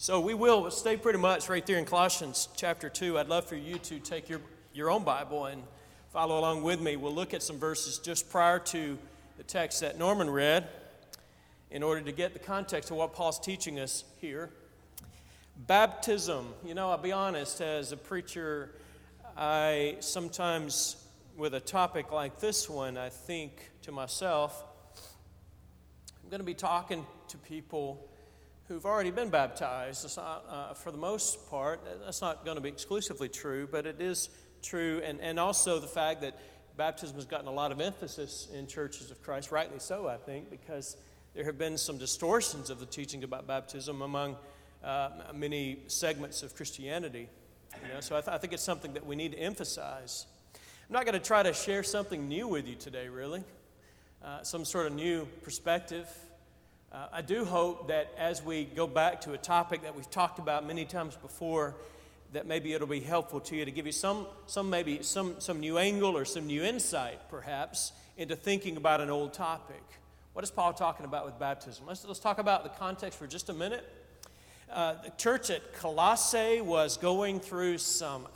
So we will stay pretty much right there in Colossians chapter 2. I'd love for you to take your own Bible and follow along with me. We'll look at some verses just prior to the text that Norman read in order to get the context of what Paul's teaching us here. Baptism. You know, I'll be honest, as a preacher, I sometimes, with a topic like this one, I think to myself, I'm going to be talking to people who've already been baptized. It's not, for the most part, that's not going to be exclusively true, but it is true. And also the fact that baptism has gotten a lot of emphasis in churches of Christ, rightly so, I think, because there have been some distortions of the teaching about baptism among many segments of Christianity. You know, so I think it's something that we need to emphasize. I'm not going to try to share something new with you today, really, some sort of new perspective. I do hope that as we go back to a topic that we've talked about many times before, that maybe it'll be helpful to you to give you some new angle or some new insight, perhaps, into thinking about an old topic. What is Paul talking about with baptism? Let's talk about the context for just a minute. The church at Colossae was going through some,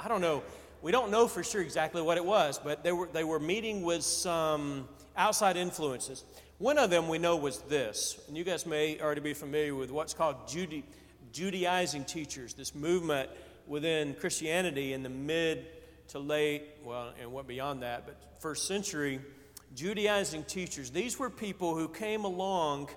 we don't know for sure exactly what it was, but they were meeting with some outside influences. One of them we know was this, and you guys may already be familiar with what's called Judaizing teachers, this movement within Christianity in the mid to late, and what beyond that, but first century Judaizing teachers. These were people who came along,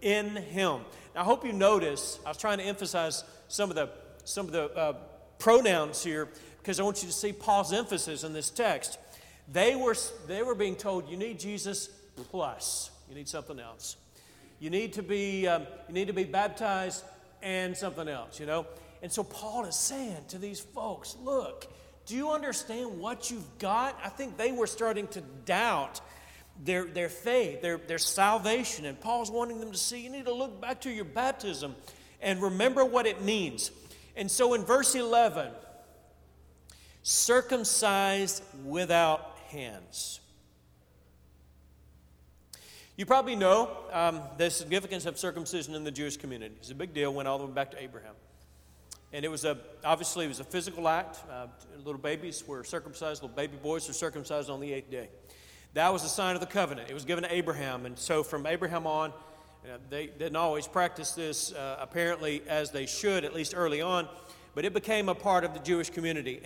in him. Now, I hope you notice, I was trying to emphasize some of the pronouns here, because I want you to see Paul's emphasis in this text. They were being told, you need Jesus plus, you need something else. You need to be baptized and something else, you know. And so Paul is saying to these folks, look, do you understand what you've got? I think they were starting to doubt their faith, their salvation. And Paul's wanting them to see, you need to look back to your baptism and remember what it means. And so in verse 11, circumcised without hands. You probably know the significance of circumcision in the Jewish community. It's a big deal. Went all the way back to Abraham, and it was a physical act. Little babies were circumcised. Little baby boys were circumcised on the 8th day. That was a sign of the covenant. It was given to Abraham, and so from Abraham on, they didn't always practice this apparently as they should, at least early on, but it became a part of the Jewish community.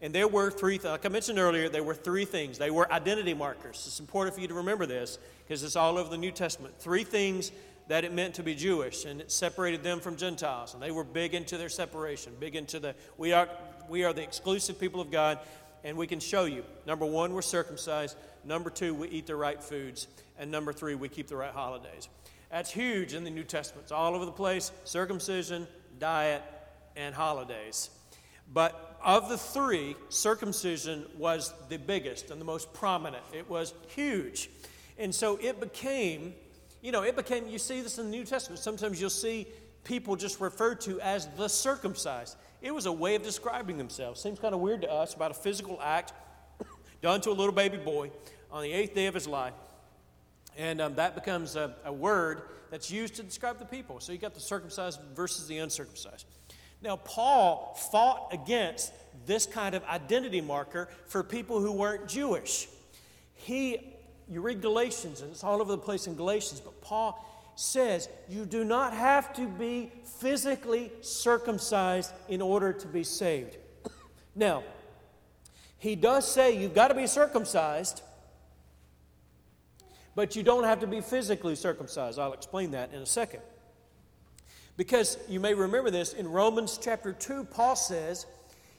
And there were three, like I mentioned earlier, there were three things. They were identity markers. It's important for you to remember this because it's all over the New Testament. Three things that it meant to be Jewish, and it separated them from Gentiles. And they were big into their separation, big into the, we are the exclusive people of God, and we can show you. Number one, we're circumcised. Number two, we eat the right foods. And number three, we keep the right holidays. That's huge in the New Testament. It's all over the place. Circumcision, diet, and holidays. But of the three, circumcision was the biggest and the most prominent. It was huge. And so it became, you see this in the New Testament. Sometimes you'll see people just referred to as the circumcised. It was a way of describing themselves. Seems kind of weird to us, about a physical act done to a little baby boy on the 8th day of his life. And that becomes a word that's used to describe the people. So you got the circumcised versus the uncircumcised. Now, Paul fought against this kind of identity marker for people who weren't Jewish. You read Galatians, and it's all over the place in Galatians, but Paul says you do not have to be physically circumcised in order to be saved. Now, he does say you've got to be circumcised, but you don't have to be physically circumcised. I'll explain that in a second. Because you may remember this, in Romans chapter 2, Paul says,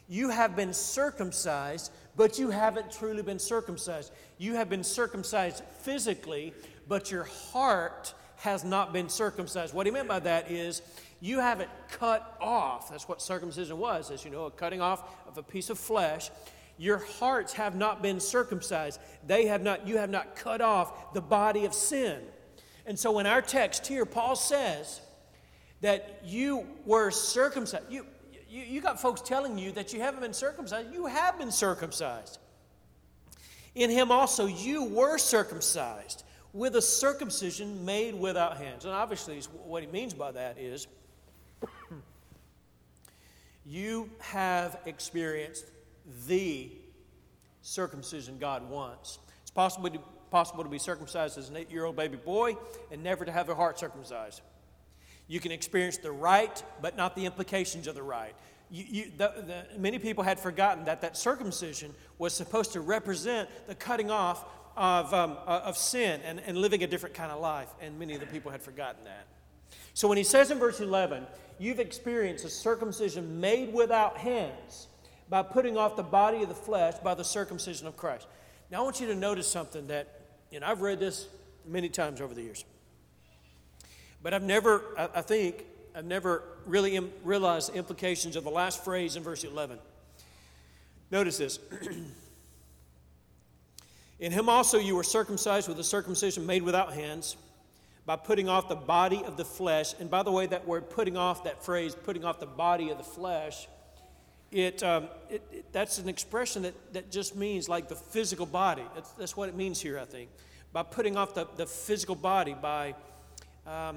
you have been circumcised, but you haven't truly been circumcised. You have been circumcised physically, but your heart has not been circumcised. What he meant by that is, you haven't cut off. That's what circumcision was, as you know, a cutting off of a piece of flesh. Your hearts have not been circumcised. You have not cut off the body of sin. And so in our text here, Paul says that you were circumcised. You got folks telling you that you haven't been circumcised. You have been circumcised. In him also you were circumcised with a circumcision made without hands. And obviously what he means by that is you have experienced the circumcision God wants. It's possible to be circumcised as an 8-year-old baby boy and never to have your heart circumcised. You can experience the rite, but not the implications of the rite. Many people had forgotten that circumcision was supposed to represent the cutting off of sin and living a different kind of life, and many of the people had forgotten that. So when he says in verse 11, you've experienced a circumcision made without hands by putting off the body of the flesh by the circumcision of Christ. Now I want you to notice something that, I've read this many times over the years. But I've never really realized the implications of the last phrase in verse 11. Notice this. In him also you were circumcised with a circumcision made without hands by putting off the body of the flesh. And by the way, that word putting off, that phrase, putting off the body of the flesh, That's an expression that just means like the physical body. That's what it means here, I think. By putting off the physical body, by I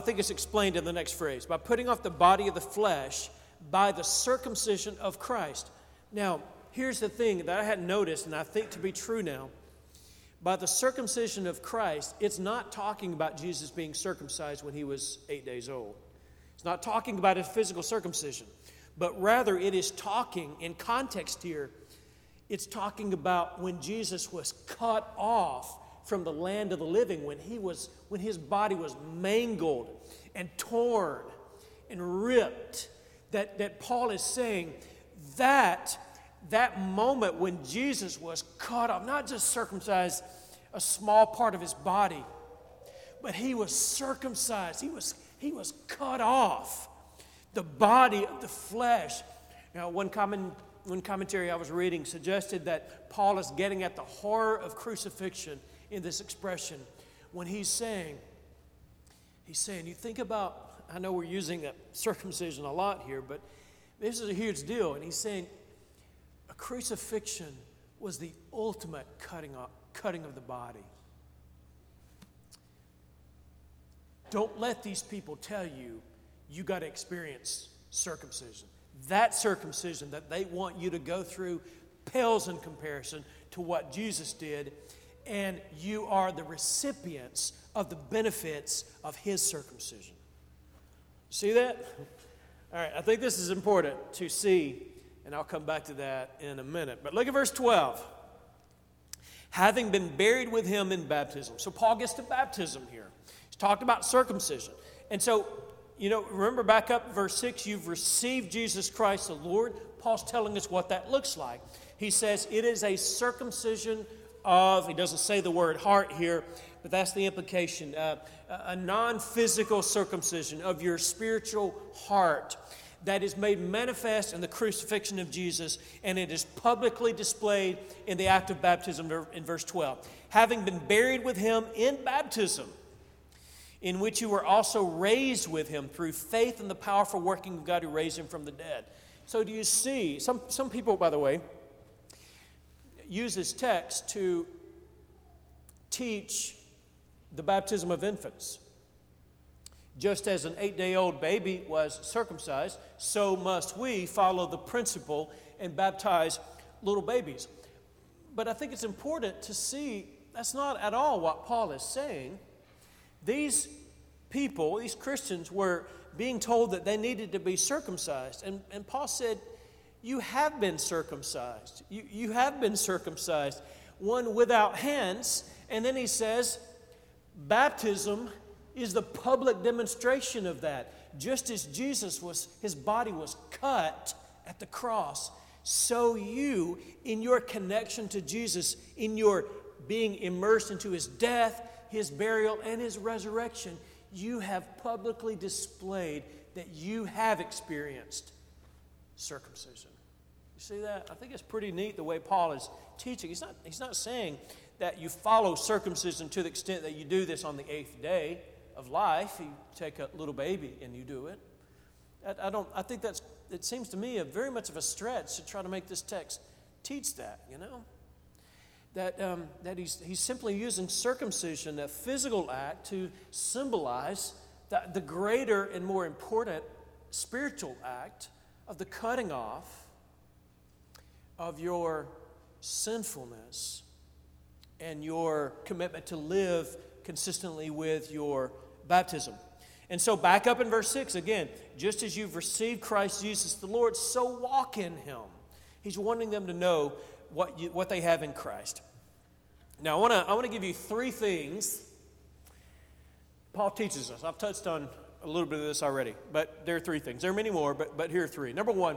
think it's explained in the next phrase. By putting off the body of the flesh by the circumcision of Christ. Now, here's the thing that I hadn't noticed and I think to be true now. By the circumcision of Christ, it's not talking about Jesus being circumcised when he was 8 days old. It's not talking about his physical circumcision, but rather it is talking, in context here, it's talking about when Jesus was cut off from the land of the living, when his body was mangled and torn and ripped, that Paul is saying that moment when Jesus was cut off, not just circumcised a small part of his body, but he was circumcised. He was cut off, the body of the flesh. Now, one commentary I was reading suggested that Paul is getting at the horror of crucifixion in this expression when he's saying, you think about, I know we're using that circumcision a lot here, but this is a huge deal. And he's saying a crucifixion was the ultimate cutting of the body. Don't let these people tell you got to experience circumcision. That circumcision that they want you to go through pales in comparison to what Jesus did, and you are the recipients of the benefits of his circumcision. See that? All right, I think this is important to see, and I'll come back to that in a minute. But look at verse 12. Having been buried with him in baptism. So Paul gets to baptism here. He's talked about circumcision. And so, remember back up verse 6, you've received Jesus Christ the Lord. Paul's telling us what that looks like. He says it is a circumcision of, he doesn't say the word heart here, but that's the implication, a non-physical circumcision of your spiritual heart that is made manifest in the crucifixion of Jesus, and it is publicly displayed in the act of baptism in verse 12. Having been buried with him in baptism, in which you were also raised with him through faith in the powerful working of God who raised him from the dead. So do you see, some people, by the way, use this text to teach the baptism of infants. Just as an 8-day-old baby was circumcised, so must we follow the principle and baptize little babies. But I think it's important to see that's not at all what Paul is saying. These people, these Christians, were being told that they needed to be circumcised. And Paul said, you have been circumcised. You have been circumcised, one without hands. And then he says, baptism is the public demonstration of that. Just as Jesus his body was cut at the cross, so you, in your connection to Jesus, in your being immersed into his death, his burial, and his resurrection, you have publicly displayed that you have experienced circumcision. You see that? I think it's pretty neat the way Paul is teaching. He's not saying that you follow circumcision to the extent that you do this on the 8th day of life. You take a little baby and you do it. I think it seems to me very much of a stretch to try to make this text teach that, That he's simply using circumcision, a physical act, to symbolize the greater and more important spiritual act of the cutting off of your sinfulness and your commitment to live consistently with your baptism. And so back up in verse 6 again, just as you've received Christ Jesus the Lord, so walk in him. He's wanting them to know what they have in Christ. Now, I want to give you three things Paul teaches us. I've touched on a little bit of this already, but there are three things. There are many more, but here are three. Number one,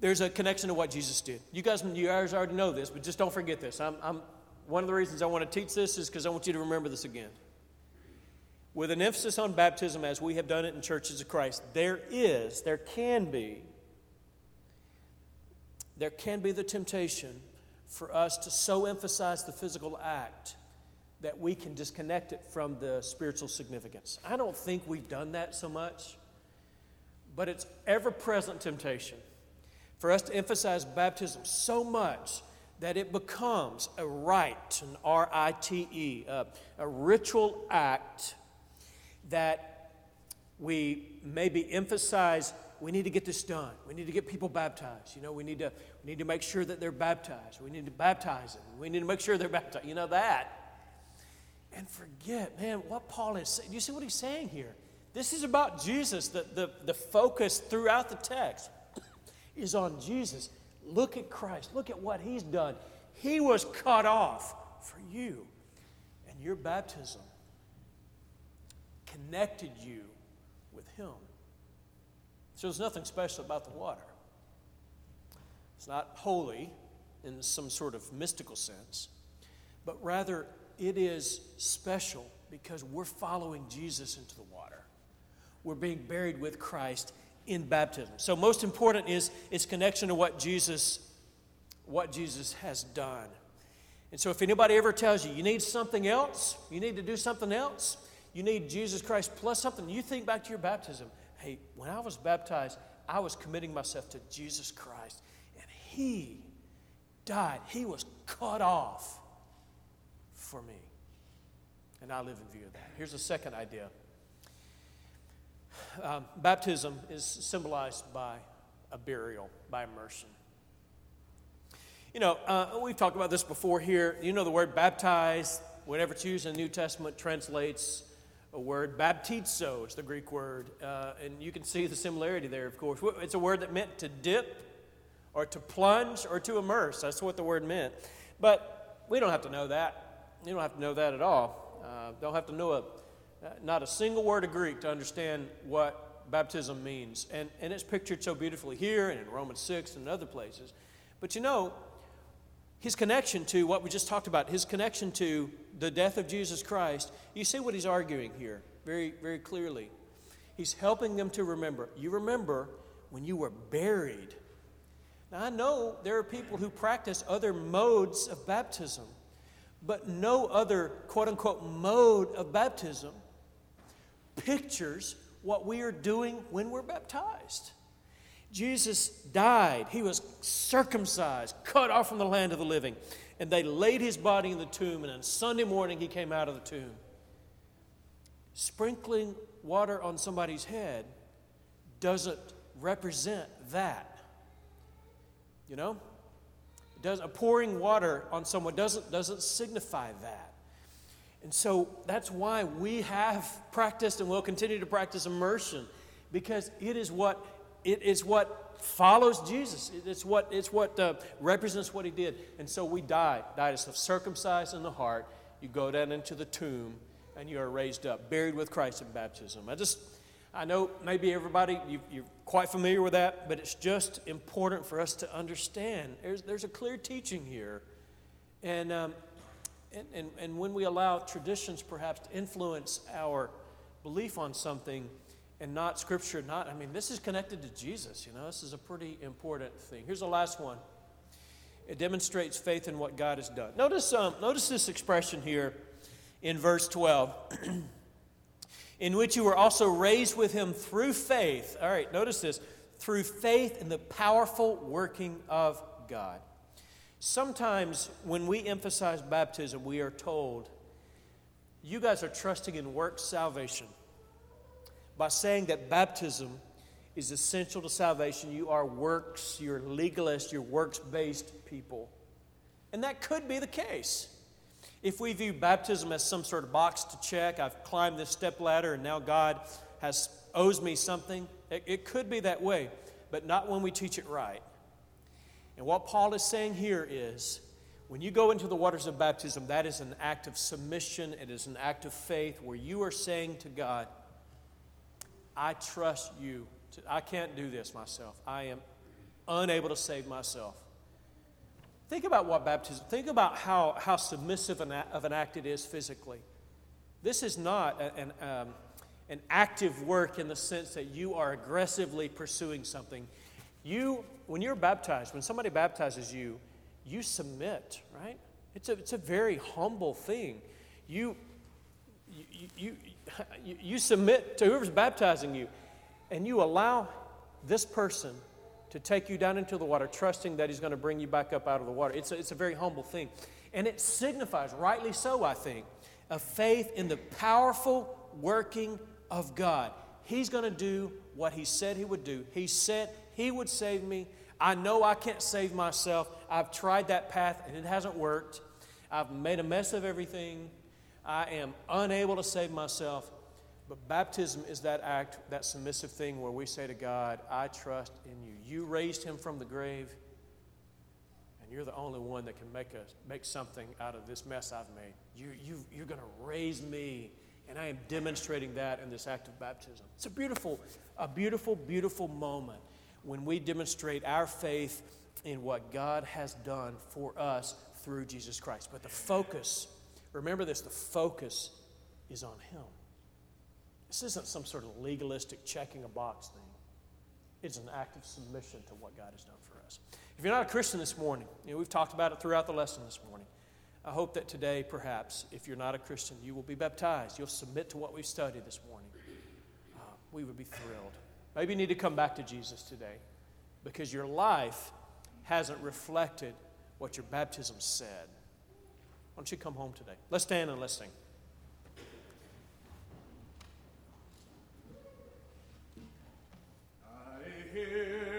there's a connection to what Jesus did. You guys already know this, but just don't forget this. One of the reasons I want to teach this is because I want you to remember this again. With an emphasis on baptism as we have done it in churches of Christ, there can be the temptation for us to so emphasize the physical act that we can disconnect it from the spiritual significance. I don't think we've done that so much, but it's ever-present temptation for us to emphasize baptism so much that it becomes a rite, an R-I-T-E, a ritual act that we maybe emphasize. We need to get this done. We need to get people baptized. You know, we need to make sure that they're baptized. We need to baptize them. We need to make sure they're baptized. You know that. And forget, man, what Paul is saying. You see what he's saying here? This is about Jesus. The focus throughout the text is on Jesus. Look at Christ. Look at what he's done. He was cut off for you. And your baptism connected you with him. So there's nothing special about the water. It's not holy in some sort of mystical sense, but rather it is special because we're following Jesus into the water. We're being buried with Christ in baptism. So most important is its connection to what Jesus has done. And so if anybody ever tells you need something else, you need to do something else, you need Jesus Christ plus something, you think back to your baptism. Hey, when I was baptized, I was committing myself to Jesus Christ, and he died. He was cut off for me, and I live in view of that. Here's the second idea. Baptism is symbolized by a burial, by immersion. You know, we've talked about this before here. You know the word baptize, whatever it's used in the New Testament, translates a word, baptizo is the Greek word, and you can see the similarity there, of course. It's a word that meant to dip or to plunge or to immerse. That's what the word meant. But we don't have to know that. You don't have to know that at all. Don't have to know not a single word of Greek to understand what baptism means. And it's pictured so beautifully here and in Romans 6 and other places. But you know, his connection to what we just talked about, his connection to the death of Jesus Christ, you see what he's arguing here very, very clearly. He's helping them to remember. You remember when you were buried. Now, I know there are people who practice other modes of baptism, but no other, quote-unquote, mode of baptism pictures what we are doing when we're baptized. Jesus died. He was circumcised, cut off from the land of the living. And they laid his body in the tomb, and on Sunday morning he came out of the tomb. Sprinkling water on somebody's head doesn't represent that. You know? Pouring water on someone doesn't signify that. And so that's why we have practiced and will continue to practice immersion, because it is what follows Jesus. It's what represents what he did. And so we died as circumcised in the heart. You go down into the tomb, and you are raised up, buried with Christ in baptism. I know maybe everybody, you're quite familiar with that, but it's just important for us to understand. There's a clear teaching here. And when we allow traditions perhaps to influence our belief on something, and not Scripture, this is connected to Jesus, you know. This is a pretty important thing. Here's the last one. It demonstrates faith in what God has done. Notice this expression here in verse 12. In which you were also raised with him through faith. All right, notice this. Through faith in the powerful working of God. Sometimes when we emphasize baptism, we are told, you guys are trusting in works salvation. By saying that baptism is essential to salvation, you are works, you're legalist, you're works-based people. And that could be the case. If we view baptism as some sort of box to check, I've climbed this step ladder and now God owes me something, it could be that way, but not when we teach it right. And what Paul is saying here is, when you go into the waters of baptism, that is an act of submission, it is an act of faith where you are saying to God, I trust you. I can't do this myself. I am unable to save myself. Think about what baptism, think about how submissive of an act it is physically. This is not an active work in the sense that you are aggressively pursuing something. When somebody baptizes you, you submit, right? It's a very humble thing. You submit to whoever's baptizing you, and you allow this person to take you down into the water, trusting that he's going to bring you back up out of the water. It's a very humble thing. And it signifies, rightly so, I think, a faith in the powerful working of God. He's going to do what He said He would do. He said He would save me. I know I can't save myself. I've tried that path, and it hasn't worked. I've made a mess of everything. I am unable to save myself. But baptism is that act, that submissive thing where we say to God, I trust in you. You raised him from the grave, and you're the only one that can make something out of this mess I've made. You're going to raise me, and I am demonstrating that in this act of baptism. It's a beautiful moment when we demonstrate our faith in what God has done for us through Jesus Christ. But the focus, remember this, the focus is on Him. This isn't some sort of legalistic checking a box thing. It's an act of submission to what God has done for us. If you're not a Christian this morning, we've talked about it throughout the lesson this morning. I hope that today, perhaps, if you're not a Christian, you will be baptized. You'll submit to what we've studied this morning. We would be thrilled. Maybe you need to come back to Jesus today because your life hasn't reflected what your baptism said. Why don't you come home today? Let's stand and let's sing.